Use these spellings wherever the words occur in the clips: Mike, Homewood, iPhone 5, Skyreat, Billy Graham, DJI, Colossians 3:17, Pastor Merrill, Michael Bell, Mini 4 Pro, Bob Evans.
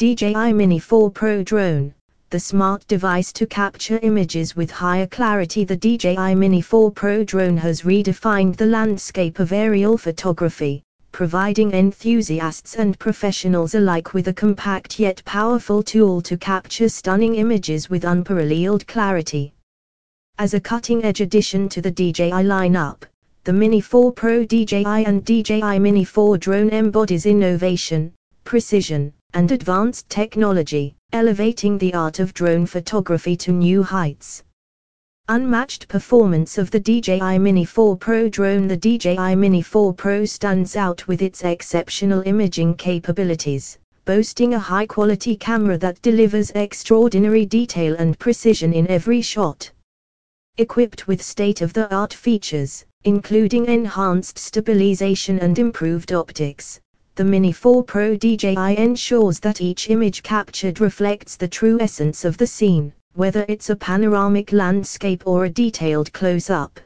DJI Mini 4 Pro drone, the smart device to capture images with higher clarity. The DJI Mini 4 Pro drone has redefined the landscape of aerial photography, providing enthusiasts and professionals alike with a compact yet powerful tool to capture stunning images with unparalleled clarity. As a cutting-edge addition to the DJI lineup, the Mini 4 Pro DJI and DJI Mini 4 drone embodies innovation, precision, and advanced technology, elevating the art of drone photography to new heights. Unmatched performance of the DJI Mini 4 Pro drone. The DJI Mini 4 Pro stands out with its exceptional imaging capabilities, boasting a high-quality camera that delivers extraordinary detail and precision in every shot. Equipped with state-of-the-art features, including enhanced stabilization and improved optics, the Mini 4 Pro DJI ensures that each image captured reflects the true essence of the scene, whether it's a panoramic landscape or a detailed close-up.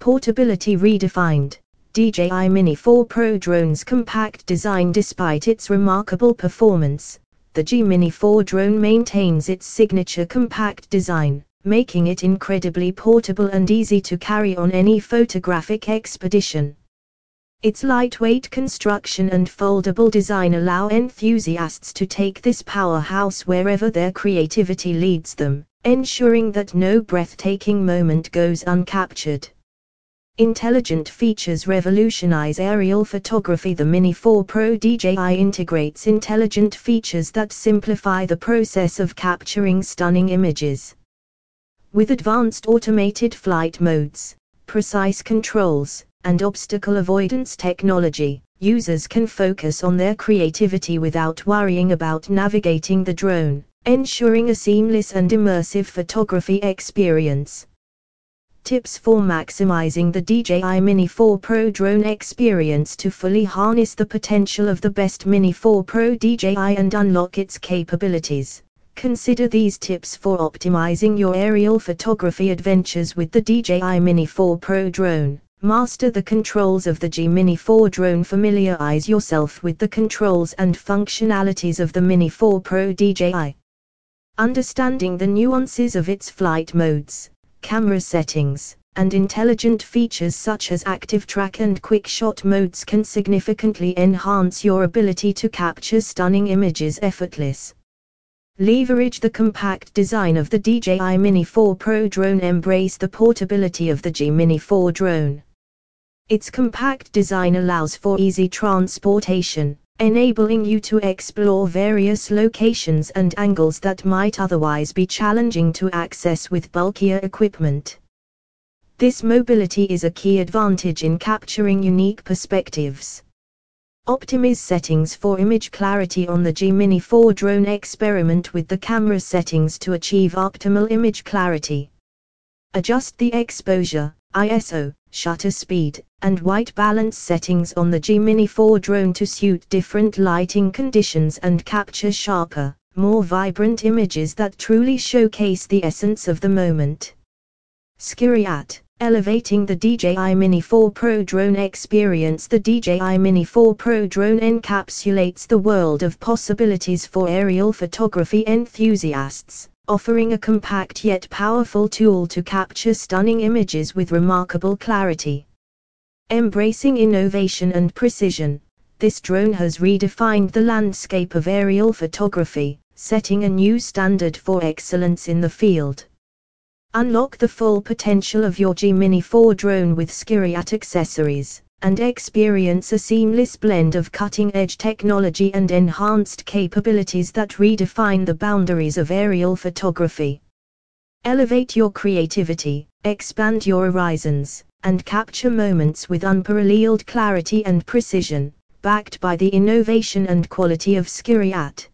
Portability redefined. DJI Mini 4 Pro drone's compact design. Despite its remarkable performance, the DJI Mini 4 drone maintains its signature compact design, making it incredibly portable and easy to carry on any photographic expedition. Its lightweight construction and foldable design allow enthusiasts to take this powerhouse wherever their creativity leads them, ensuring that no breathtaking moment goes uncaptured. Intelligent features revolutionize aerial photography. The Mini 4 Pro DJI integrates intelligent features that simplify the process of capturing stunning images. With advanced automated flight modes, precise controls, and obstacle avoidance technology, users can focus on their creativity without worrying about navigating the drone, ensuring a seamless and immersive photography experience. Tips for maximizing the DJI Mini 4 Pro drone experience. To fully harness the potential of the best Mini 4 Pro DJI and unlock its capabilities, consider these tips for optimizing your aerial photography adventures with the DJI Mini 4 Pro drone. Master the controls of the DJI Mini 4 drone. Familiarize yourself with the controls and functionalities of the Mini 4 Pro DJI. Understanding the nuances of its flight modes, camera settings, and intelligent features such as active track and quick shot modes can significantly enhance your ability to capture stunning images effortlessly. Leverage the compact design of the DJI Mini 4 Pro drone. Embrace the portability of the DJI Mini 4 drone. Its compact design allows for easy transportation, enabling you to explore various locations and angles that might otherwise be challenging to access with bulkier equipment. This mobility is a key advantage in capturing unique perspectives. Optimize settings for image clarity. On the DJI Mini 4 drone, experiment with the camera settings to achieve optimal image clarity. Adjust the exposure, ISO, shutter speed, and white balance settings on the DJI Mini 4 drone to suit different lighting conditions and capture sharper, more vibrant images that truly showcase the essence of the moment. Skyreat, elevating the DJI Mini 4 Pro drone experience. The DJI Mini 4 Pro drone encapsulates the world of possibilities for aerial photography enthusiasts, offering a compact yet powerful tool to capture stunning images with remarkable clarity. Embracing innovation and precision, this drone has redefined the landscape of aerial photography, setting a new standard for excellence in the field. Unlock the full potential of your DJI Mini 4 drone with Skyreat accessories, and experience a seamless blend of cutting-edge technology and enhanced capabilities that redefine the boundaries of aerial photography. Elevate your creativity, expand your horizons, and capture moments with unparalleled clarity and precision, backed by the innovation and quality of Skyreat.